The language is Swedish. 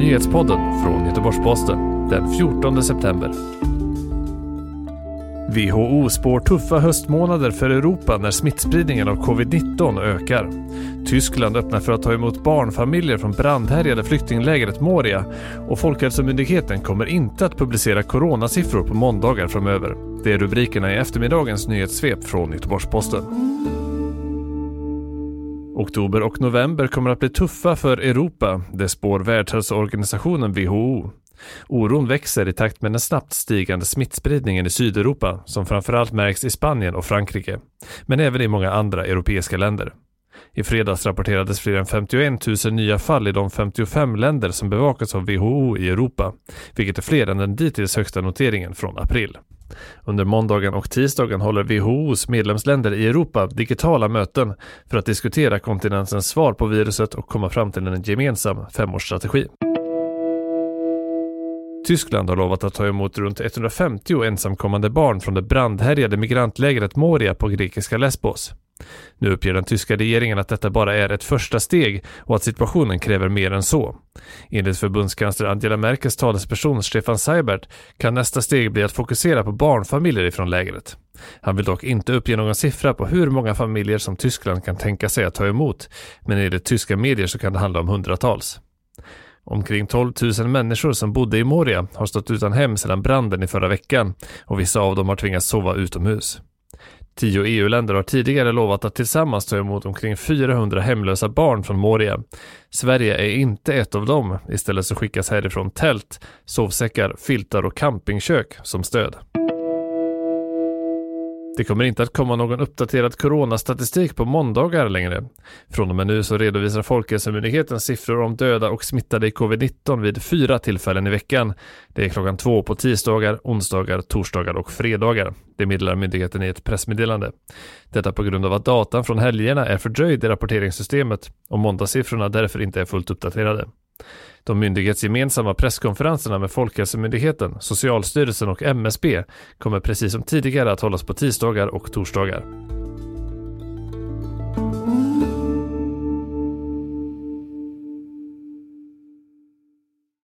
Nyhetspodden från Göteborgsposten den 14 september. WHO spår tuffa höstmånader för Europa när smittspridningen av covid-19 ökar. Tyskland öppnar för att ta emot barnfamiljer från brandhärjade flyktinglägret Moria och Folkhälsomyndigheten kommer inte att publicera coronasiffror på måndagar framöver. Det är rubrikerna i eftermiddagens nyhetssvep från Göteborgsposten. Oktober och november kommer att bli tuffa för Europa, det spår Världshälsoorganisationen WHO. Oron växer i takt med den snabbt stigande smittspridningen i Sydeuropa som framförallt märks i Spanien och Frankrike, men även i många andra europeiska länder. I fredags rapporterades fler än 51 000 nya fall i de 55 länder som bevakas av WHO i Europa, vilket är fler än den dittills högsta noteringen från april. Under måndagen och tisdagen håller WHO:s medlemsländer i Europa digitala möten för att diskutera kontinentens svar på viruset och komma fram till en gemensam femårsstrategi. Tyskland har lovat att ta emot runt 150 ensamkommande barn från det brandhärjade migrantlägret Moria på grekiska Lesbos. Nu uppger den tyska regeringen att detta bara är ett första steg och att situationen kräver mer än så. Enligt förbundskansler Angela Merkels talesperson Stefan Seibert kan nästa steg bli att fokusera på barnfamiljer ifrån lägret. Han vill dock inte uppge någon siffra på hur många familjer som Tyskland kan tänka sig att ta emot, men enligt tyska medier så kan det handla om hundratals. Omkring 12 000 människor som bodde i Moria har stått utan hem sedan branden i förra veckan och vissa av dem har tvingats sova utomhus. 10 EU-länder har tidigare lovat att tillsammans ta emot omkring 400 hemlösa barn från Moria. Sverige är inte ett av dem, istället så skickas härifrån tält, sovsäckar, filtar och campingkök som stöd. Det kommer inte att komma någon uppdaterad coronastatistik på måndagar längre. Från och med nu så redovisar Folkhälsomyndigheten siffror om döda och smittade i covid-19 vid 4 tillfällen i veckan. Det är klockan 2 på tisdagar, onsdagar, torsdagar och fredagar. Det meddelar myndigheten i ett pressmeddelande. Detta på grund av att datan från helgerna är fördröjd i rapporteringssystemet och måndagssiffrorna därför inte är fullt uppdaterade. De myndighetsgemensamma presskonferenserna med Folkhälsomyndigheten, Socialstyrelsen och MSB kommer precis som tidigare att hållas på tisdagar och torsdagar.